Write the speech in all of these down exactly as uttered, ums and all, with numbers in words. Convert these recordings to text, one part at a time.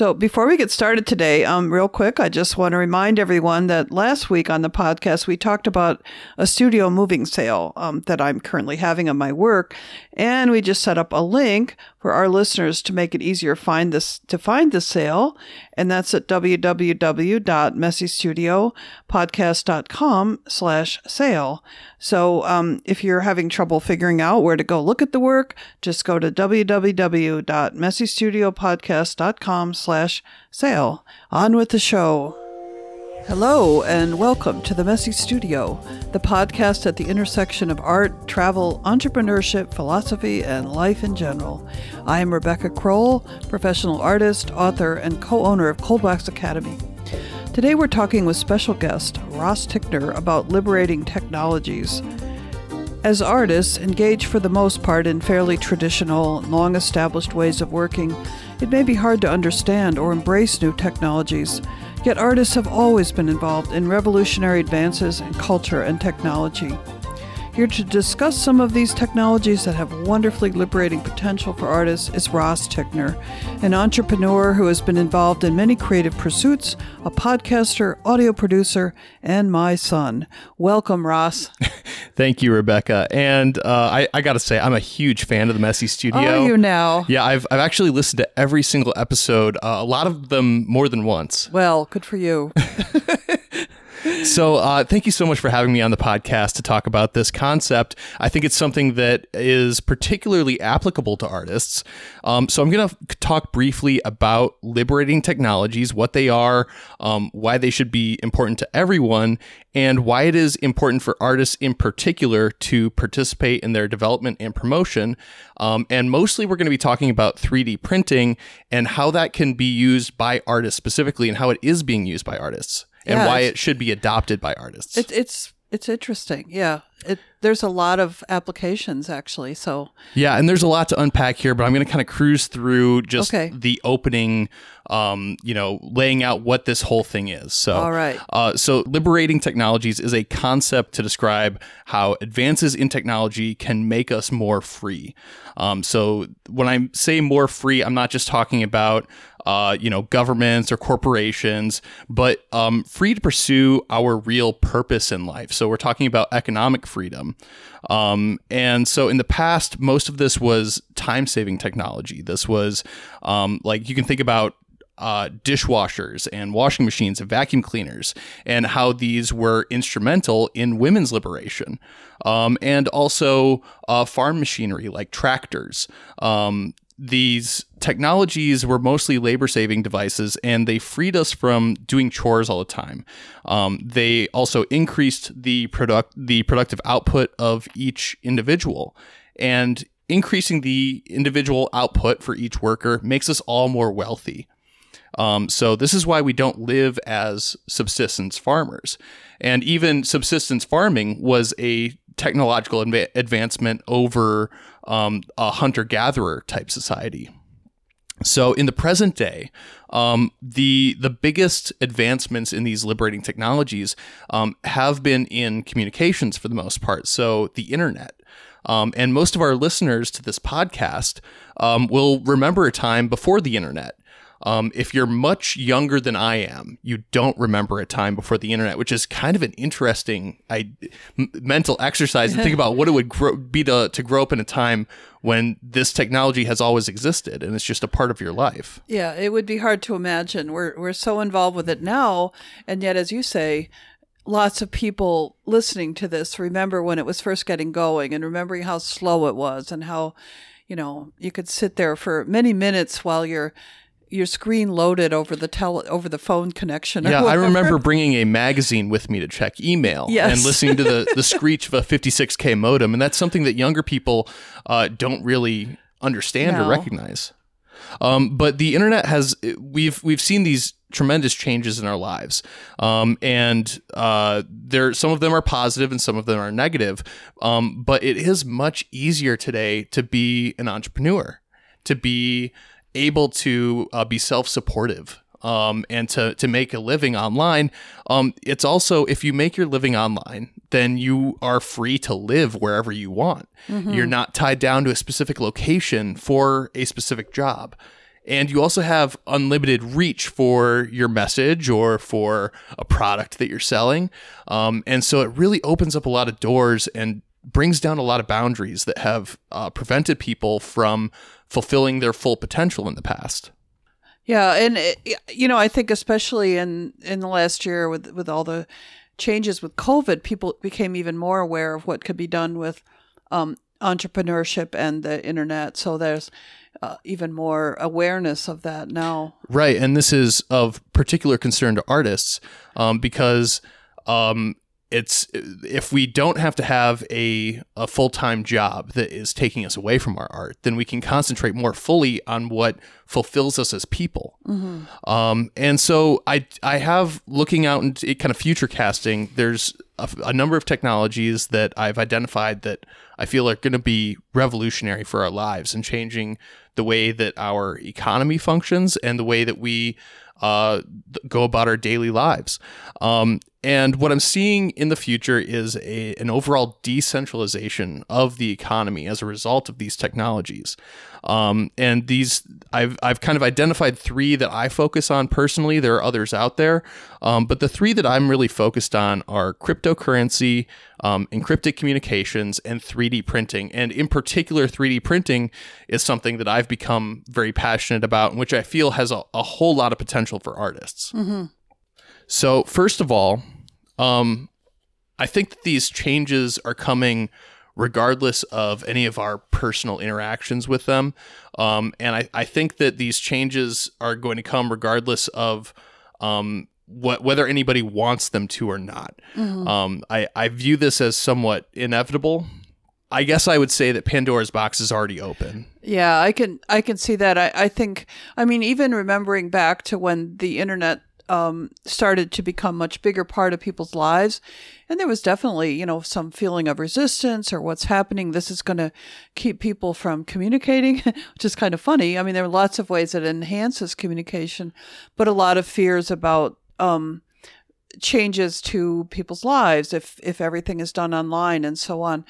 So before we get started today, um, real quick, I just want to remind everyone that last week on the podcast, we talked about a studio moving sale um, that I'm currently having on my work. And we just set up a link for our listeners to make it easier find this to find the sale. And that's at www.messystudiopodcast.com slash sale. So um, if you're having trouble figuring out where to go look at the work, just go to www.messystudiopodcast.com slash sale. On with the show. Hello and welcome to The Messy Studio, the podcast at the intersection of art, travel, entrepreneurship, philosophy, and life in general. I am Rebecca Kroll, professional artist, author, and co-owner of Cold Wax Academy. Today we're talking with special guest Ross Ticknor about liberating technologies. As artists, engage for the most part in fairly traditional, long-established ways of working, it may be hard to understand or embrace new technologies. Yet artists have always been involved in revolutionary advances in culture and technology. Here to discuss some of these technologies that have wonderfully liberating potential for artists is Ross Ticknor, an entrepreneur who has been involved in many creative pursuits, a podcaster, audio producer, and my son. Welcome, Ross. Thank you, Rebecca. And uh, I, I got to say, I'm a huge fan of The Messy Studio. Are you now? Yeah, I've I've actually listened to every single episode, uh, a lot of them more than once. Well, good for you. So uh, thank you so much for having me on the podcast to talk about this concept. I think it's something that is particularly applicable to artists. Um, so I'm going to talk briefly about liberating technologies, what they are, um, why they should be important to everyone, and why it is important for artists in particular to participate in their development and promotion. Um, and mostly we're going to be talking about three D printing and how that can be used by artists specifically and how it is being used by artists. And yeah, why it should be adopted by artists. It's it's it's interesting. Yeah. It, there's a lot of applications, actually. So yeah, and there's a lot to unpack here, but I'm going to kind of cruise through just okay. the opening, um, you know, laying out what this whole thing is. So, all right. Uh, so liberating technologies is a concept to describe how advances in technology can make us more free. Um, so when I say more free, I'm not just talking about, uh, you know, governments or corporations, but um, free to pursue our real purpose in life. So we're talking about economic freedom. Um, and so in the past, most of this was time-saving technology. This was um, like you can think about uh, dishwashers and washing machines and vacuum cleaners and how these were instrumental in women's liberation. Um, and also uh, farm machinery like tractors. Um, these technologies were mostly labor-saving devices, and they freed us from doing chores all the time. Um, they also increased the product, the productive output of each individual, and increasing the individual output for each worker makes us all more wealthy. Um, so this is why we don't live as subsistence farmers, and even subsistence farming was a technological adv- advancement over um, a hunter-gatherer type society. So in the present day, um, the the biggest advancements in these liberating technologies um, have been in communications for the most part. So the internet. Um, and most of our listeners to this podcast um, will remember a time before the internet. Um, if you're much younger than I am, you don't remember a time before the internet, which is kind of an interesting I, m- mental exercise to think about what it would grow, be to, to grow up in a time when this technology has always existed and it's just a part of your life. Yeah, it would be hard to imagine. We're we're so involved with it now, and yet, as you say, lots of people listening to this remember when it was first getting going and remembering how slow it was and how, you know, you could sit there for many minutes while you're your screen loaded over the tele over the phone connection. Or yeah, whatever. I remember bringing a magazine with me to check email yes. and listening to the, the screech of a fifty-six K modem. And that's something that younger people uh, don't really understand no. or recognize. Um, but the internet has we've we've seen these tremendous changes in our lives, um, and uh, there some of them are positive and some of them are negative. Um, but it is much easier today to be an entrepreneur, to be able to uh, be self-supportive um, and to, to make a living online. Um, it's also, if you make your living online, then you are free to live wherever you want. Mm-hmm. You're not tied down to a specific location for a specific job. And you also have unlimited reach for your message or for a product that you're selling. Um, and so it really opens up a lot of doors and brings down a lot of boundaries that have uh, prevented people from fulfilling their full potential in the past. Yeah. And, it, you know, I think especially in, in the last year with, with all the changes with COVID, people became even more aware of what could be done with um, entrepreneurship and the internet. So there's Uh, even more awareness of that now. Right. And this is of particular concern to artists um, because um, it's if we don't have to have a, a full-time job that is taking us away from our art, then we can concentrate more fully on what fulfills us as people. Mm-hmm. Um, and so I, I have, looking out into kind of future casting, there's a, a number of technologies that I've identified that I feel are going to be revolutionary for our lives and changing the way that our economy functions and the way that we uh, go about our daily lives. Um, and what I'm seeing in the future is a, an overall decentralization of the economy as a result of these technologies. Um, and these, I've I've kind of identified three that I focus on personally. There are others out there, um, but the three that I'm really focused on are cryptocurrency, um, encrypted communications, and three D printing. And in particular, three D printing is something that I've become very passionate about, and which I feel has a, a whole lot of potential for artists. Mm-hmm. So first of all, um, I think that these changes are coming regardless of any of our personal interactions with them. Um, and I, I think that these changes are going to come regardless of um, what whether anybody wants them to or not. Mm-hmm. Um, I, I view this as somewhat inevitable. I guess I would say that Pandora's box is already open. Yeah, I can I can see that. I, I think, I mean, even remembering back to when the internet um, started to become much bigger part of people's lives, and there was definitely, you know, some feeling of resistance or what's happening. This is going to keep people from communicating, which is kind of funny. I mean, there are lots of ways that enhances communication, but a lot of fears about um, changes to people's lives if if everything is done online and so on.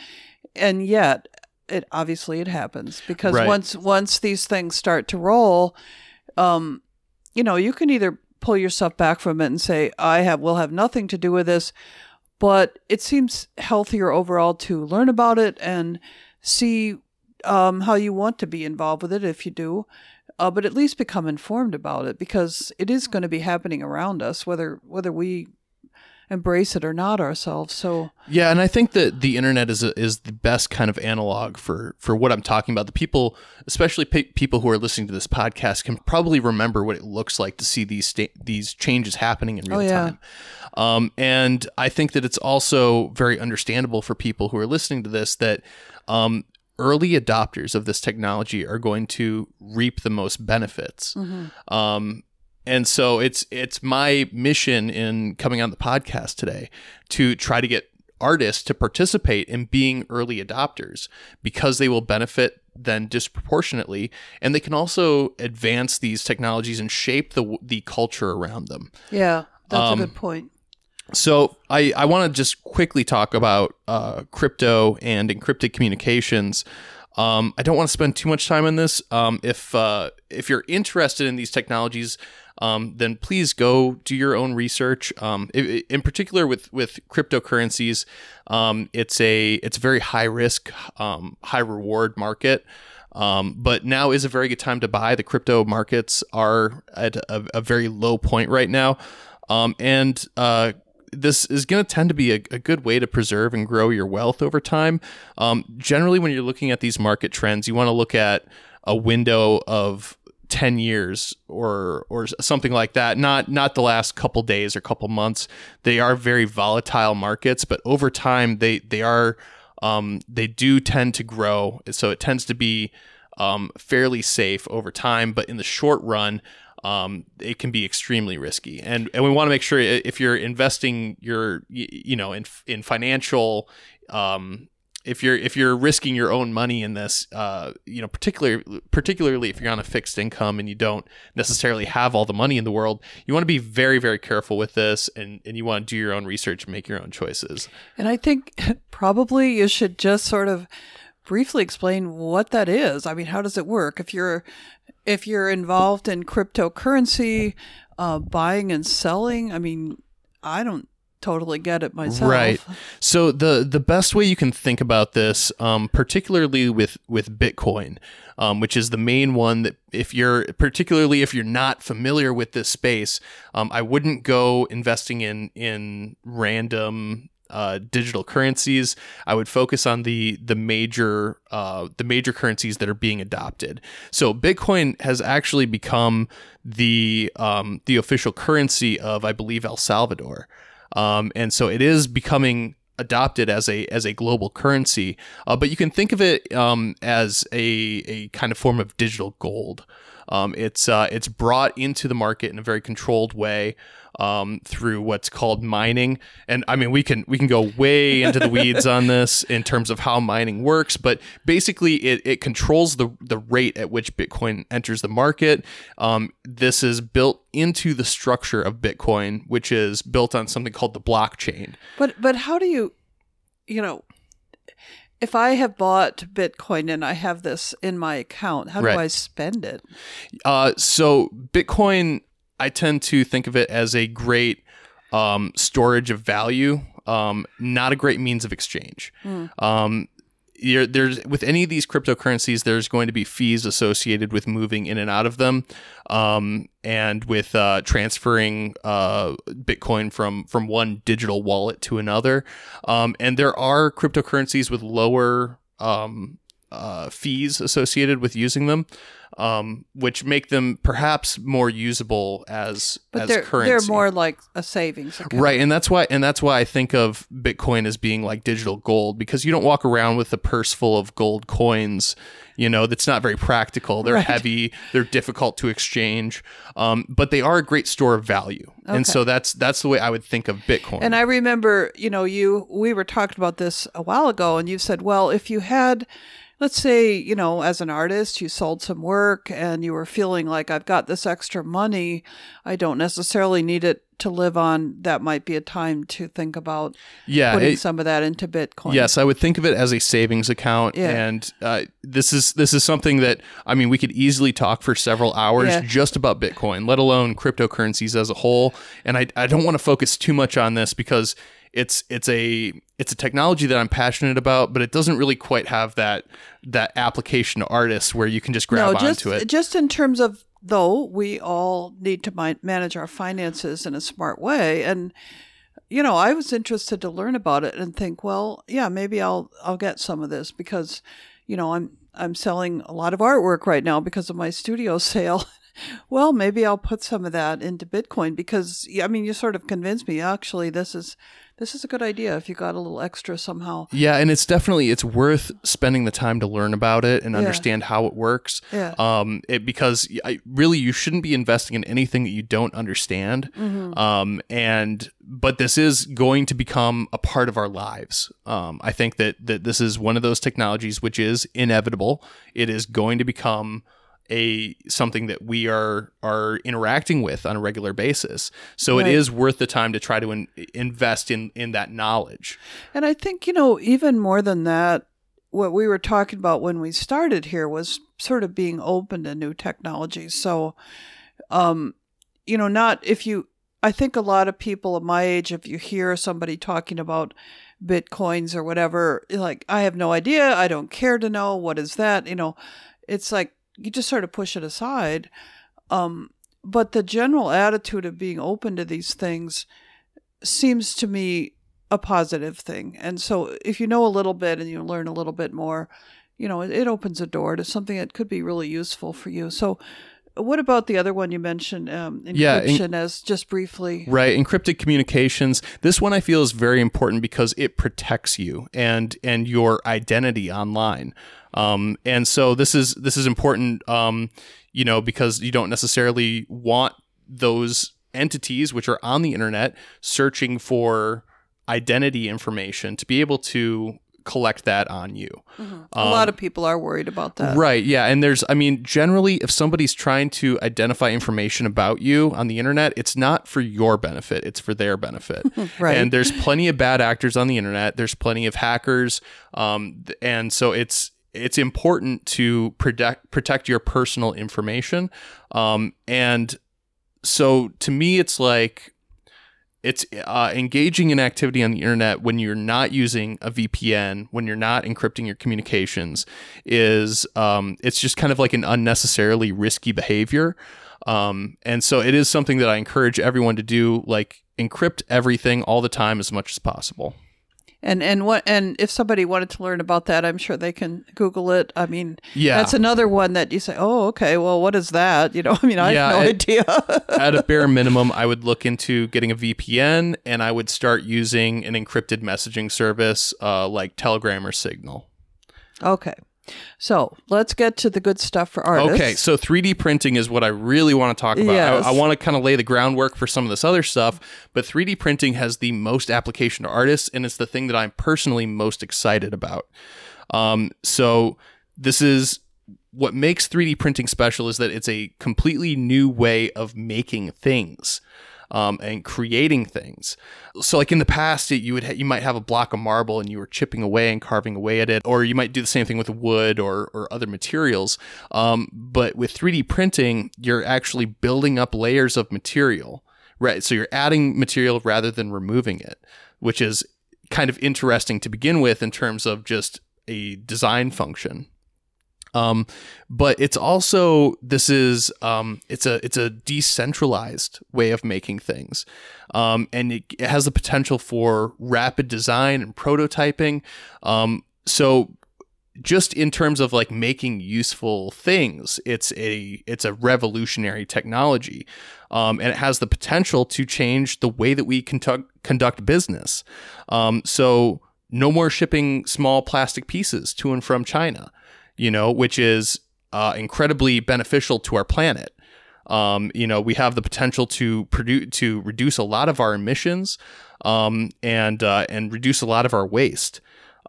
And yet, it obviously it happens because right. once once these things start to roll, um, you know, you can either pull yourself back from it and say, "I have will have nothing to do with this," but it seems healthier overall to learn about it and see um, how you want to be involved with it if you do. Uh, but at least become informed about it because it is going to be happening around us, whether whether we embrace it or not ourselves. So yeah, and I think that the internet is a, is the best kind of analog for for what I'm talking about. The people, especially pe- people who are listening to this podcast, can probably remember what it looks like to see these sta- these changes happening in real oh, yeah. time. Um, and I think that it's also very understandable for people who are listening to this that um, early adopters of this technology are going to reap the most benefits. Mm-hmm. Um, And so it's it's my mission in coming on the podcast today to try to get artists to participate in being early adopters because they will benefit then disproportionately. And they can also advance these technologies and shape the the culture around them. Yeah, that's um, a good point. So I, I want to just quickly talk about uh, crypto and encrypted communications. Um, I don't want to spend too much time on this. Um, if uh, if you're interested in these technologies, um, then please go do your own research. Um, it, in particular, with with cryptocurrencies, um, it's a it's a very high risk, um, high reward market. Um, but now is a very good time to buy. The crypto markets are at a, a very low point right now, um, and uh, this is going to tend to be a, a good way to preserve and grow your wealth over time. Um, generally, when you're looking at these market trends, you want to look at a window of ten years or or something like that, not not the last couple days or couple months. They are very volatile markets, but over time, they, they are um, they do tend to grow. So it tends to be um, fairly safe over time. But in the short run, Um, it can be extremely risky, and and we want to make sure if you're investing your you know in in financial, um, if you're if you're risking your own money in this, uh, you know particularly particularly if you're on a fixed income and you don't necessarily have all the money in the world, you want to be very very careful with this, and and you want to do your own research and make your own choices. And I think probably you should just sort of briefly explain what that is. I mean, how does it work if you're if you're involved in cryptocurrency, uh, buying and selling, I mean, I don't totally get it myself. Right. So the the best way you can think about this, um, particularly with with Bitcoin, um, which is the main one that if you're particularly if you're not familiar with this space, um, I wouldn't go investing in in random Uh, digital currencies. I would focus on the the major uh, the major currencies that are being adopted. So Bitcoin has actually become the um, the official currency of, I believe, El Salvador, um, and so it is becoming adopted as a as a global currency. Uh, but you can think of it um, as a a kind of form of digital gold. Um, it's uh, it's brought into the market in a very controlled way. Um, through what's called mining. And I mean, we can we can go way into the weeds on this in terms of how mining works, but basically it, it controls the, the rate at which Bitcoin enters the market. Um, this is built into the structure of Bitcoin, which is built on something called the blockchain. But but how do you, you know, if I have bought Bitcoin and I have this in my account, how right. do I spend it? Uh, so Bitcoin... I tend to think of it as a great um, storage of value, um, not a great means of exchange. Mm. Um, you're, there's with any of these cryptocurrencies, there's going to be fees associated with moving in and out of them, um, and with uh, transferring uh, Bitcoin from from one digital wallet to another. Um, and there are cryptocurrencies with lower um, uh, fees associated with using them. Um, which make them perhaps more usable as but as they're, currency. They're more like a savings account. Right, and that's why and that's why I think of Bitcoin as being like digital gold, because you don't walk around with a purse full of gold coins. You know, that's not very practical. They're right. heavy. They're difficult to exchange, um, but they are a great store of value. Okay. And so that's that's the way I would think of Bitcoin. And I remember, you know, you we were talking about this a while ago, and you said, well, if you had. Let's say, you know, as an artist, you sold some work and you were feeling like, I've got this extra money. I don't necessarily need it to live on. That might be a time to think about yeah, putting it, some of that into Bitcoin. Yes, I would think of it as a savings account. Yeah. And uh, this is this is something that, I mean, we could easily talk for several hours yeah. just about Bitcoin, let alone cryptocurrencies as a whole. And I, I don't want to focus too much on this because It's it's a it's a technology that I'm passionate about, but it doesn't really quite have that that application to artists where you can just grab no, just, onto it. Just in terms of, though, we all need to mi- manage our finances in a smart way, and you know, I was interested to learn about it and think, well, yeah, maybe I'll I'll get some of this because, you know, I'm I'm selling a lot of artwork right now because of my studio sale. Well, maybe I'll put some of that into Bitcoin because, I mean, you sort of convinced me, actually, this is this is a good idea if you got a little extra somehow. Yeah, and it's definitely, it's worth spending the time to learn about it and yeah. understand how it works. Yeah. Um, it, because I, really, you shouldn't be investing in anything that you don't understand. Mm-hmm. Um, and but this is going to become a part of our lives. Um, I think that, that this is one of those technologies which is inevitable. It is going to become a something that we are are interacting with on a regular basis. So right. it is worth the time to try to in, invest in, in that knowledge. And I think, you know, even more than that, what we were talking about when we started here was sort of being open to new technology. So, um, you know, not if you, I think a lot of people of my age, if you hear somebody talking about Bitcoins or whatever, like, I have no idea. I don't care to know. What is that? You know, it's like, you just sort of push it aside. Um, but the general attitude of being open to these things seems to me a positive thing. And so if you know a little bit and you learn a little bit more, you know, it, it opens a door to something that could be really useful for you. So what about the other one you mentioned, um, encryption, yeah, en- as just briefly? Right, encrypted communications. This one I feel is very important because it protects you and and your identity online. Um, and so this is this is important, um, you know, because you don't necessarily want those entities which are on the internet searching for identity information to be able to collect that on you. Mm-hmm. Um, a lot of people are worried about that. Right. Yeah. And there's, I mean, generally, if somebody's trying to identify information about you on the internet, it's not for your benefit. It's for their benefit. Right. And there's plenty of bad actors on the internet. There's plenty of hackers. Um, and so it's, it's important to protect protect your personal information. Um, and so to me, it's like it's uh, engaging in activity on the internet when you're not using a V P N, when you're not encrypting your communications, is um, it's just kind of like an unnecessarily risky behavior. Um, and so it is something that I encourage everyone to do, like encrypt everything all the time as much as possible. And and what and if somebody wanted to learn about that, I'm sure they can Google it. I mean, yeah. That's another one that you say, oh, okay, well, what is that? You know, I mean, I yeah, have no at, idea. At a bare minimum, I would look into getting a V P N, and I would start using an encrypted messaging service uh, like Telegram or Signal. Okay. So let's get to the good stuff for artists. Okay, so three D printing is what I really want to talk about. Yes. I, I want to kind of lay the groundwork for some of this other stuff, but three D printing has the most application to artists, and it's the thing that I'm personally most excited about. Um, so this is what makes three D printing special, is that it's a completely new way of making things. Um, and creating things. So like in the past, it, you would ha- you might have a block of marble and you were chipping away and carving away at it, or you might do the same thing with wood or or other materials. Um, but with three D printing, you're actually building up layers of material, right? So you're adding material rather than removing it, which is kind of interesting to begin with in terms of just a design function. Um, but it's also, this is, um, it's a, it's a decentralized way of making things. Um, and it, it has the potential for rapid design and prototyping. Um, so just in terms of like making useful things, it's a, it's a revolutionary technology. Um, and it has the potential to change the way that we conduct, conduct business. Um, so no more shipping small plastic pieces to and from China. You know, which is uh, incredibly beneficial to our planet. Um, you know, we have the potential to produce to reduce a lot of our emissions, um, and uh, and reduce a lot of our waste.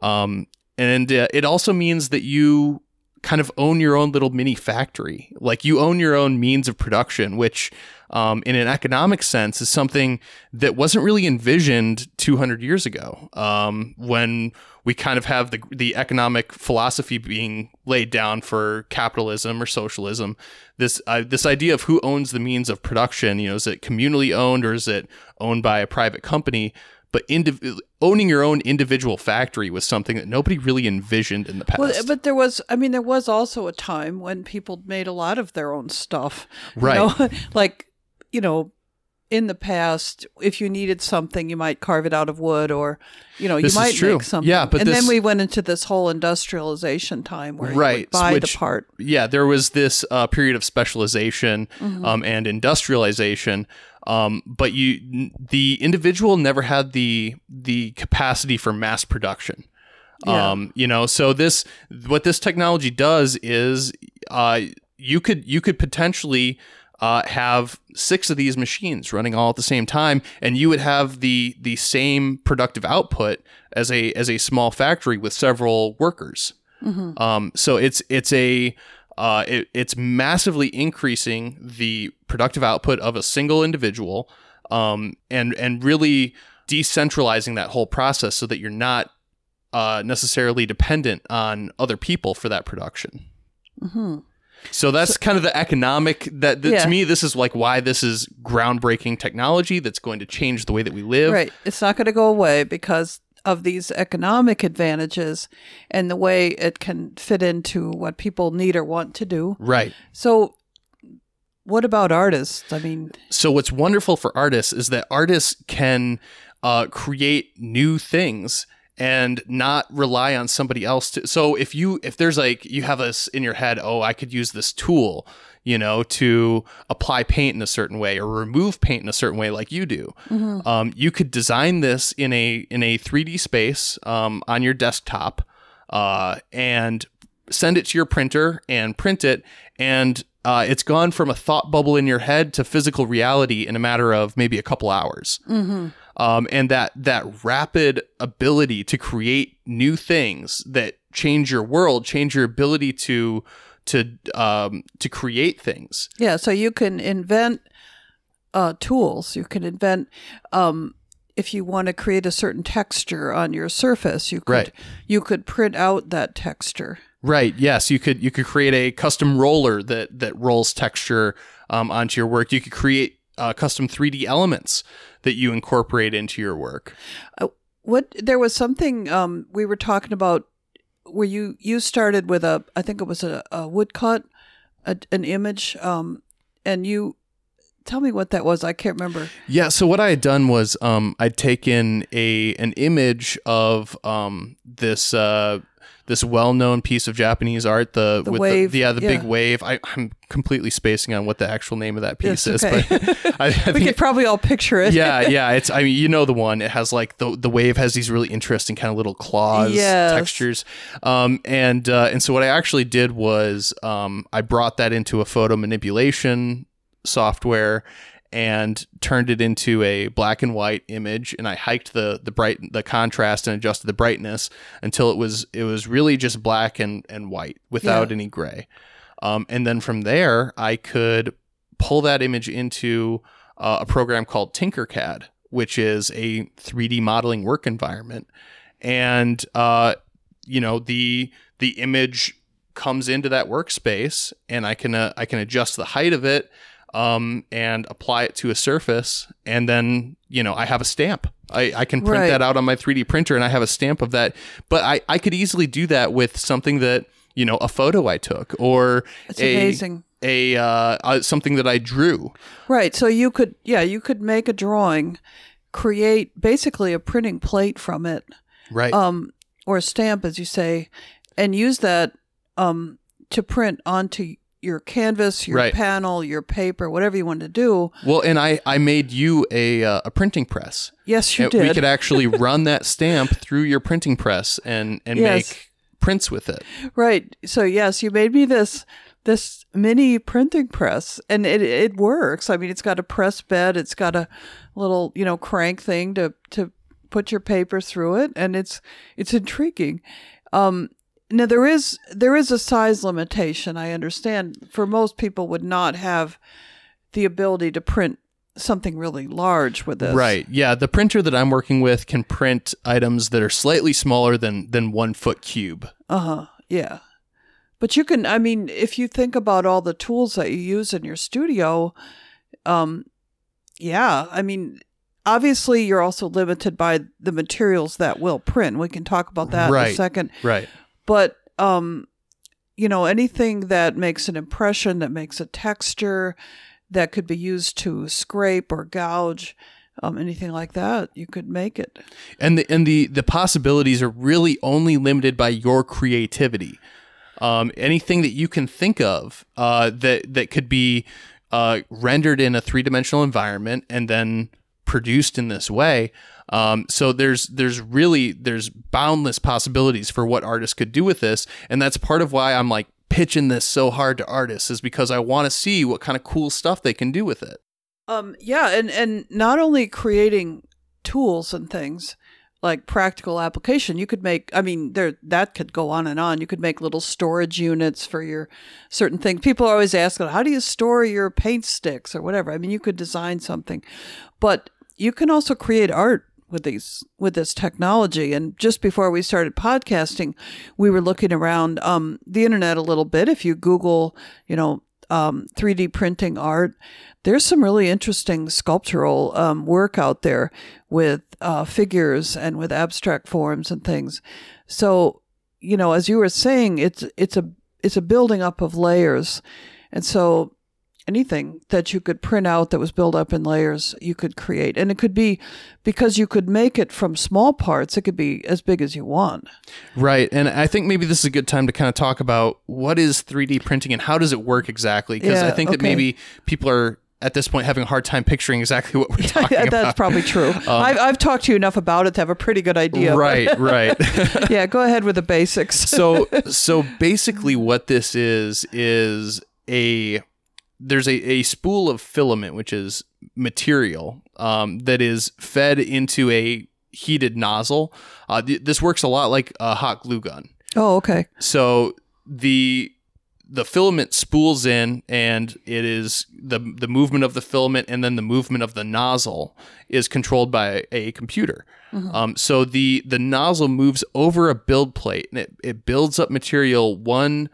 Um, and uh, it also means that you kind of own your own little mini factory, like you own your own means of production, which um, in an economic sense is something that wasn't really envisioned two hundred years ago, um, when we kind of have the the economic philosophy being laid down for capitalism or socialism. This uh, this idea of who owns the means of production, you know, is it communally owned or is it owned by a private company? But indiv- owning your own individual factory was something that nobody really envisioned in the past. Well, but there was, I mean, there was also a time when people made a lot of their own stuff. Right. You know? Like, you know, in the past, if you needed something, you might carve it out of wood or, you know, this you might make something. Yeah, but and this... then we went into this whole industrialization time where right, you would buy which, the part. Yeah, there was this uh, period of specialization mm-hmm. um, and industrialization. Um, but you, the individual never had the the capacity for mass production, yeah. um, you know. So this, what this technology does is, uh, you could you could potentially uh, have six of these machines running all at the same time, and you would have the the same productive output as a as a small factory with several workers. Mm-hmm. Um, so it's it's a Uh, it, it's massively increasing the productive output of a single individual, um, and and really decentralizing that whole process so that you're not uh, necessarily dependent on other people for that production. Mm-hmm. So that's so, kind of the economic that, that yeah. to me, this is like why this is groundbreaking technology that's going to change the way that we live. Right. It's not going to go away because of these economic advantages and the way it can fit into what people need or want to do. Right. So what about artists? I mean... So what's wonderful for artists is that artists can uh, create new things and not rely on somebody else to... So if you if there's like, you have this in your head, oh, I could use this tool, you know, to apply paint in a certain way or remove paint in a certain way like you do. Mm-hmm. Um, you could design this in a in a three D space um, on your desktop uh, and send it to your printer and print it. And uh, it's gone from a thought bubble in your head to physical reality in a matter of maybe a couple hours. Mm-hmm. Um, and that that rapid ability to create new things that change your world, change your ability to... to um, to create things. Yeah, so you can invent uh, tools. You can invent, um, if you want to create a certain texture on your surface, you could, right. you could print out that texture. Right. Yes, you could you could create a custom roller that that rolls texture um, onto your work. You could create uh, custom three D elements that you incorporate into your work. Uh, what there was something um, we were talking about where you you started with a I think it was a, a woodcut, a, an image, um, and you. Tell me what that was. I can't remember. Yeah. So what I had done was um, I'd taken a an image of um, this uh, this well known piece of Japanese art. The, the with wave. The, yeah, the yeah. big wave. I, I'm completely spacing on what the actual name of that piece yes, okay. is, but I, I think, we could probably all picture it. yeah, yeah. It's I mean you know the one. It has like the the wave has these really interesting kind of little claws yes. textures. Um, and uh, and so what I actually did was um, I brought that into a photo manipulation software and turned it into a black and white image, and I hiked the the bright the contrast and adjusted the brightness until it was it was really just black and and white without yeah. any gray, um, and then from there I could pull that image into uh, a program called Tinkercad, which is a three D modeling work environment, and uh, you know the the image comes into that workspace, and I can uh, I can adjust the height of it. Um, and apply it to a surface, and then, you know, I have a stamp. I, I can print right. that out on my three D printer, and I have a stamp of that. But I, I could easily do that with something that, you know, a photo I took or That's a, amazing. a uh, uh, something that I drew. Right. So you could, yeah, you could make a drawing, create basically a printing plate from it. Right. Um, or a stamp, as you say, and use that um, to print onto your canvas, your right. panel, your paper, whatever you want to do. Well, and I, I made you a uh, a printing press. Yes, you and did. We could actually run that stamp through your printing press and, and yes. make prints with it. Right. So, yes, you made me this this mini printing press, and it it works. I mean, it's got a press bed. It's got a little, you know, crank thing to, to put your paper through it, and it's it's intriguing. Um Now, there is there is a size limitation, I understand. For most people would not have the ability to print something really large with this. Right. Yeah. The printer that I'm working with can print items that are slightly smaller than, than one foot cube. Uh-huh. Yeah. But you can, I mean, if you think about all the tools that you use in your studio, um, yeah, I mean... Obviously, you're also limited by the materials that will print. We can talk about that right. in a second. Right. But, um, you know, anything that makes an impression, that makes a texture, that could be used to scrape or gouge, um, anything like that, you could make it. And the and the, the possibilities are really only limited by your creativity. Um, anything that you can think of uh, that, that could be uh, rendered in a three-dimensional environment and then produced in this way... Um, so there's there's really there's boundless possibilities for what artists could do with this. And that's part of why I'm like pitching this so hard to artists, is because I want to see what kind of cool stuff they can do with it. Um, yeah. And, and not only creating tools and things like practical application, you could make, I mean, there that could go on and on. You could make little storage units for your certain things. People are always asking, how do you store your paint sticks or whatever? I mean, you could design something, but you can also create art with these with this technology. And just before we started podcasting, we were looking around um, the internet a little bit. If you Google, you know, um, three D printing art, there's some really interesting sculptural um, work out there with uh, figures and with abstract forms and things. So, you know, as you were saying, it's it's a it's a building up of layers, and so anything that you could print out that was built up in layers, you could create. And it could be, because you could make it from small parts, it could be as big as you want. Right. And I think maybe this is a good time to kind of talk about what is three D printing and how does it work exactly? Because yeah, I think okay. that maybe people are at this point having a hard time picturing exactly what we're talking yeah, that's about. That's probably true. Um, I've, I've talked to you enough about it to have a pretty good idea. Right, right. yeah, go ahead with the basics. so, so basically what this is, is a... there's a, a spool of filament, which is material, um, that is fed into a heated nozzle. Uh, th- this works a lot like a hot glue gun. Oh, okay. So the the filament spools in, and it is the the movement of the filament and then the movement of the nozzle is controlled by a computer. Mm-hmm. Um, so the the nozzle moves over a build plate, and it, it builds up material one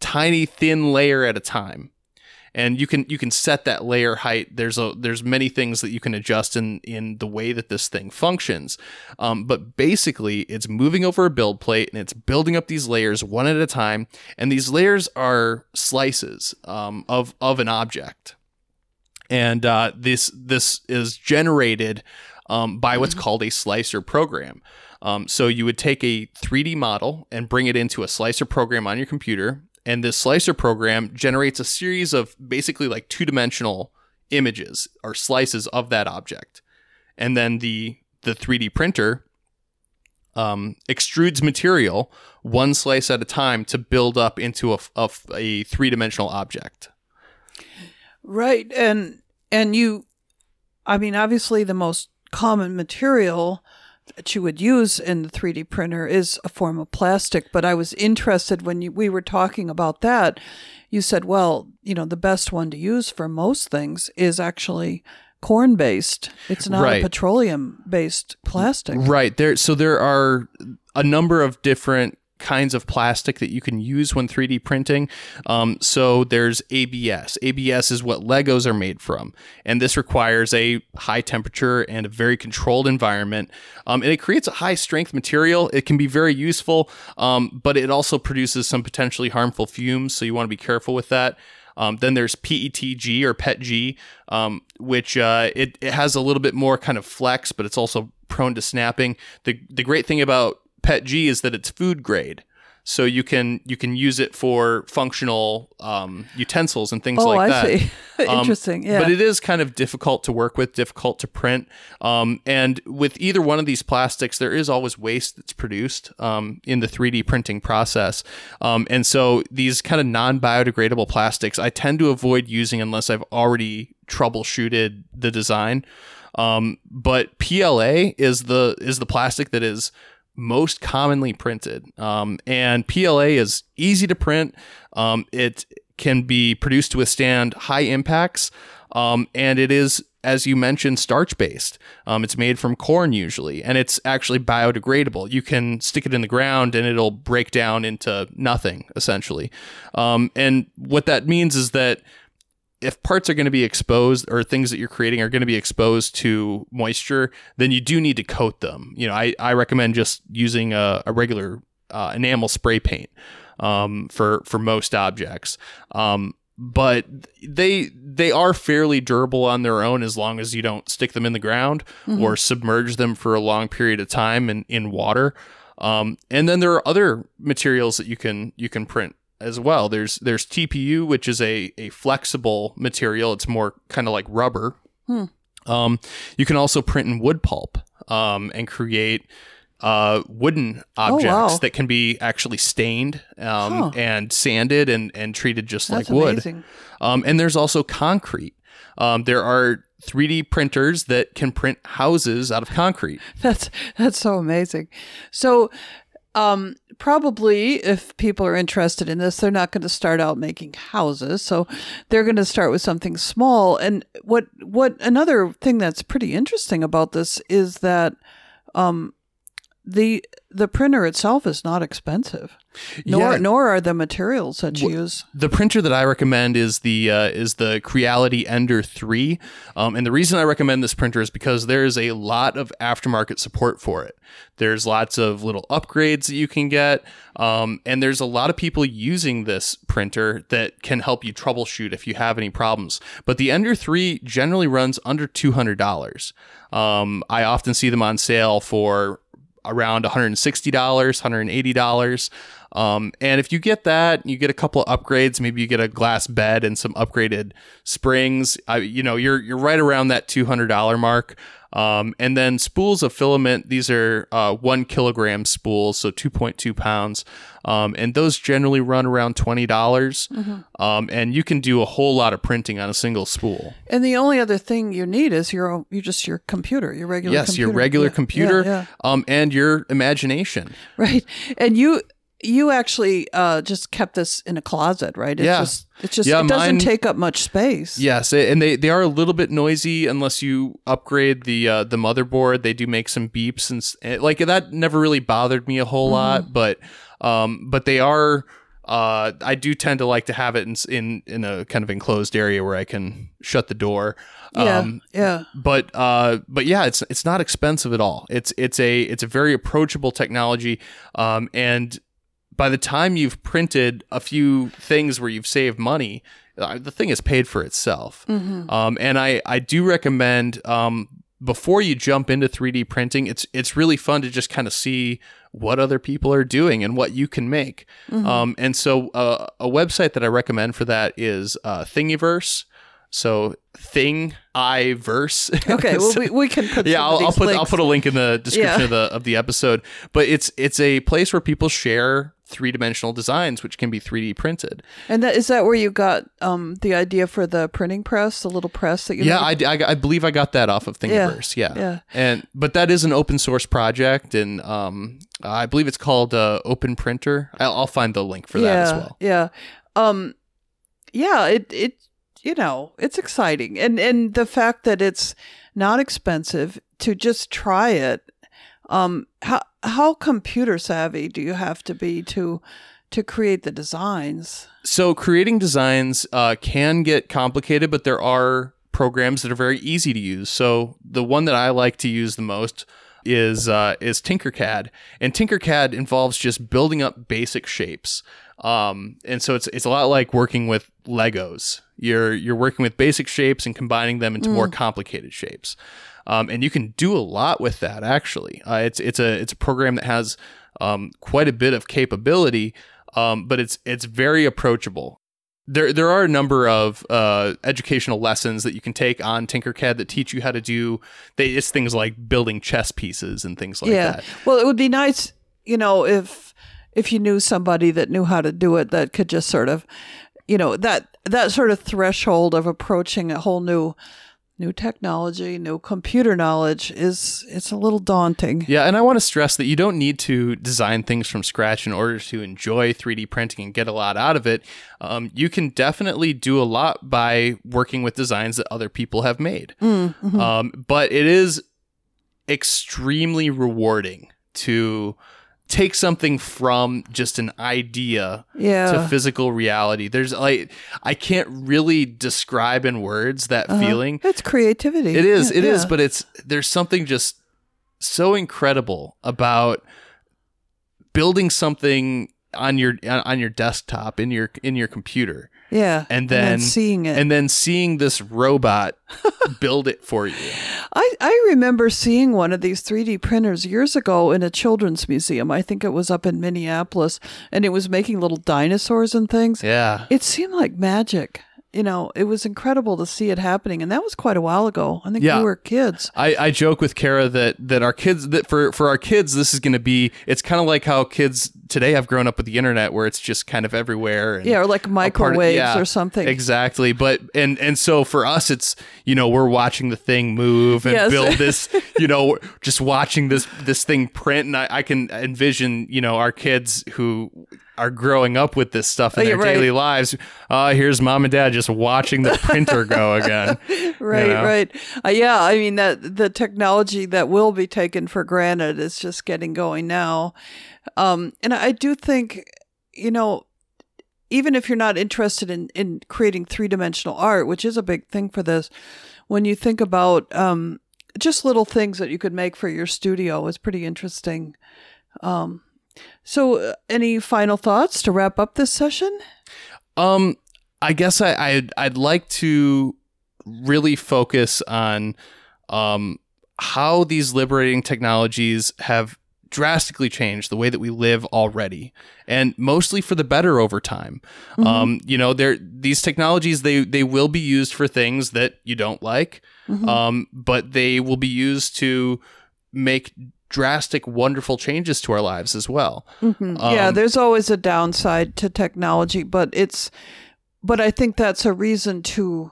tiny thin layer at a time. And you can you can set that layer height. There's a there's many things that you can adjust in, in the way that this thing functions. Um, but basically, it's moving over a build plate, and it's building up these layers one at a time. And these layers are slices um, of of an object. And uh, this this is generated um, by what's called a slicer program. Um, so you would take a three D model and bring it into a slicer program on your computer. And this slicer program generates a series of basically like two-dimensional images or slices of that object. And then the the three D printer um, extrudes material one slice at a time to build up into a, a, a three-dimensional object. Right. And, and you, I mean, obviously the most common material that you would use in the three D printer is a form of plastic. But I was interested when you, we were talking about that, you said, well, you know, the best one to use for most things is actually corn-based. It's not right. a petroleum-based plastic. Right. There. So there are a number of different kinds of plastic that you can use when three D printing. Um, so there's A B S. A B S is what Legos are made from. And this requires a high temperature and a very controlled environment. Um, and it creates a high strength material. It can be very useful, um, but it also produces some potentially harmful fumes. So you want to be careful with that. Um, then there's P E T G or P E T G, um, which uh, it, it has a little bit more kind of flex, but it's also prone to snapping. The, the great thing about P E T G is that it's food grade, so you can you can use it for functional um, utensils and things oh, like I that. Oh, I see. um, Interesting. Yeah, but it is kind of difficult to work with, difficult to print. Um, and with either one of these plastics, there is always waste that's produced um, in the three D printing process. Um, and so these kind of non-biodegradable plastics, I tend to avoid using unless I've already troubleshooted the design. Um, but P L A is the is the plastic that is most commonly printed. Um, and P L A is easy to print. Um, it can be produced to withstand high impacts. Um, and it is, as you mentioned, starch-based. Um, it's made from corn usually, and it's actually biodegradable. You can stick it in the ground and it'll break down into nothing, essentially. Um, and what that means is that if parts are going to be exposed, or things that you're creating are going to be exposed to moisture, then you do need to coat them. You know, I, I recommend just using a, a regular uh, enamel spray paint um, for for most objects. Um, but they they are fairly durable on their own as long as you don't stick them in the ground mm-hmm. or submerge them for a long period of time in, in water. Um, and then there are other materials that you can you can print as well. There's there's T P U, which is a, a flexible material. It's more kind of like rubber. Hmm. Um, you can also print in wood pulp um, and create uh, wooden objects oh, wow. that can be actually stained um, huh. and sanded and, and treated just That's like wood. Amazing. Um, and there's also concrete. Um, there are three D printers that can print houses out of concrete. That's that's so amazing. So Um, probably if people are interested in this, they're not going to start out making houses. So they're going to start with something small. And what, what another thing that's pretty interesting about this is that, um, the, the printer itself is not expensive, nor, yeah. nor are the materials that you well, use. The printer that I recommend is the, uh, is the Creality Ender three. Um, and the reason I recommend this printer is because there is a lot of aftermarket support for it. There's lots of little upgrades that you can get. Um, and there's a lot of people using this printer that can help you troubleshoot if you have any problems. But the Ender three generally runs under two hundred dollars. Um, I often see them on sale for around one hundred sixty dollars, one hundred eighty dollars. Um, and if you get that, you get a couple of upgrades. Maybe you get a glass bed and some upgraded springs. I, you know, you're you're right around that two hundred dollars mark. Um, and then spools of filament. These are uh, one kilogram spools, so two point two pounds. Um, and those generally run around twenty dollars. Mm-hmm. Um, and you can do a whole lot of printing on a single spool. And the only other thing you need is your you just your computer, your regular yes, computer. Yes, your regular yeah. computer yeah, yeah. Um, and your imagination. Right. And you... you actually uh, just kept this in a closet, right? It's yeah. Just, it's just, yeah, it doesn't mine, take up much space. Yes. And they, they are a little bit noisy unless you upgrade the uh, the motherboard. They do make some beeps. And like that never really bothered me a whole mm-hmm. lot. But um, but they are... Uh, I do tend to like to have it in, in in a kind of enclosed area where I can shut the door. Um, yeah, yeah. But uh, but yeah, it's it's not expensive at all. It's it's a it's a very approachable technology. Um, and by the time you've printed a few things where you've saved money, uh, the thing is paid for itself. Mm-hmm. Um, and I I do recommend um before you jump into three D printing, it's it's really fun to just kind of see what other people are doing and what you can make. Mm-hmm. Um, and so uh, a website that I recommend for that is uh, Thingiverse. So Thingiverse. Okay, well, so, we, we can put yeah, I'll, I'll put links. I'll put a link in the description yeah. of the of the episode. But it's it's a place where people share three dimensional designs, which can be three D printed. And that, is that where you got um, the idea for the printing press, the little press that you? Yeah, I, I, I believe I got that off of Thingiverse. Yeah, yeah. yeah. And but that is an open source project, and um, I believe it's called uh, Open Printer. I'll, I'll find the link for yeah, that as well. Yeah, um, yeah. It it you know it's exciting, and and the fact that it's not expensive to just try it. Um, how how computer savvy do you have to be to to create the designs? So creating designs uh, can get complicated, but there are programs that are very easy to use. So the one that I like to use the most is uh, is Tinkercad, and Tinkercad involves just building up basic shapes. Um, and so it's it's a lot like working with Legos. You're you're working with basic shapes and combining them into mm. more complicated shapes. Um, and you can do a lot with that, actually. Uh, it's it's a it's a program that has um, quite a bit of capability, um, but it's it's very approachable. There there are a number of uh, educational lessons that you can take on Tinkercad that teach you how to do they, it's things like building chess pieces and things like yeah. that. Well, it would be nice, you know, if if you knew somebody that knew how to do it that could just sort of, you know, that that sort of threshold of approaching a whole new. New technology, new computer knowledge is it's a little daunting. Yeah, and I want to stress that you don't need to design things from scratch in order to enjoy three D printing and get a lot out of it. Um, you can definitely do a lot by working with designs that other people have made. Mm-hmm. Um, but it is extremely rewarding to take something from just an idea yeah. to physical reality. There's like, I can't really describe in words that uh-huh. feeling. It's creativity. It is, yeah, it yeah. is, but it's, there's something just so incredible about building something on your, on your desktop, in your, in your computer. Yeah. And then, and then seeing it. And then seeing this robot build it for you. I, I remember seeing one of these three D printers years ago in a children's museum. I think it was up in Minneapolis, and it was making little dinosaurs and things. Yeah. It seemed like magic. You know, it was incredible to see it happening. And that was quite a while ago. I think yeah. we were kids. I, I joke with Kara that, that our kids, that for, for our kids, this is going to be, it's kind of like how kids today have grown up with the internet where it's just kind of everywhere. And yeah, or like microwaves of, yeah, or something. Exactly. But, and, and so for us, it's, you know, we're watching the thing move and yes. build this, you know, just watching this, this thing print. And I, I can envision, you know, our kids who are growing up with this stuff in oh, their right. daily lives. Uh, here's mom and dad just watching the printer go again. Right, you know? right. Uh, yeah, I mean, that the technology that will be taken for granted is just getting going now. Um, and I do think, you know, even if you're not interested in, in creating three-dimensional art, which is a big thing for this, when you think about um, just little things that you could make for your studio is pretty interesting. Um So, uh, any final thoughts to wrap up this session? Um, I guess I, I'd, I'd like to really focus on um, how these liberating technologies have drastically changed the way that we live already, and mostly for the better over time. Mm-hmm. Um, you know, they're, these technologies, they, they will be used for things that you don't like, mm-hmm. um, but they will be used to make drastic, wonderful changes to our lives as well. Mm-hmm. Um, yeah, there's always a downside to technology, but it's, but I think that's a reason to,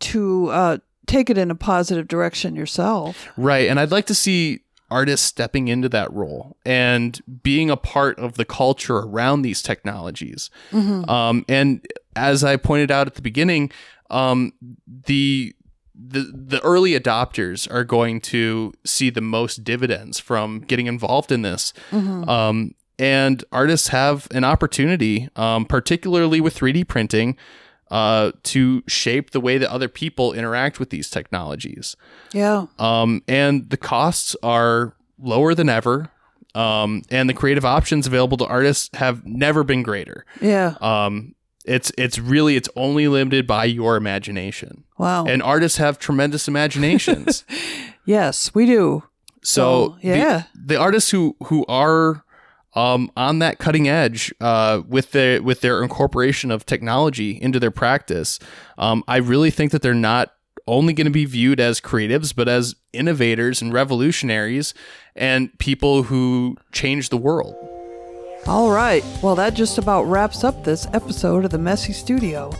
to uh, take it in a positive direction yourself. Right. And I'd like to see artists stepping into that role and being a part of the culture around these technologies. Mm-hmm. Um, and as I pointed out at the beginning, um, the the the early adopters are going to see the most dividends from getting involved in this. Mm-hmm. Um, and artists have an opportunity, um, particularly with three D printing, uh, to shape the way that other people interact with these technologies. Yeah. Um, and the costs are lower than ever. Um, and the creative options available to artists have never been greater. Yeah. Um, it's, it's really, it's only limited by your imagination. Wow. And artists have tremendous imaginations. Yes, we do. So, so yeah, the, the artists who, who are, Um, on that cutting edge, uh, with their with their incorporation of technology into their practice, um, I really think that they're not only going to be viewed as creatives, but as innovators and revolutionaries and people who change the world. All right. Well, that just about wraps up this episode of The Messy Studio.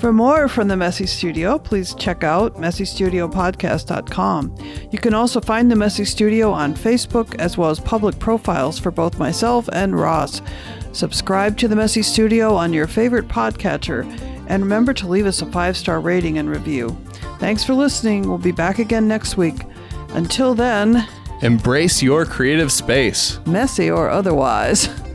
For more from The Messy Studio, please check out messy studio podcast dot com. You can also find The Messy Studio on Facebook, as well as public profiles for both myself and Ross. Subscribe to The Messy Studio on your favorite podcatcher, and remember to leave us a five-star rating and review. Thanks for listening. We'll be back again next week. Until then, embrace your creative space, messy or otherwise.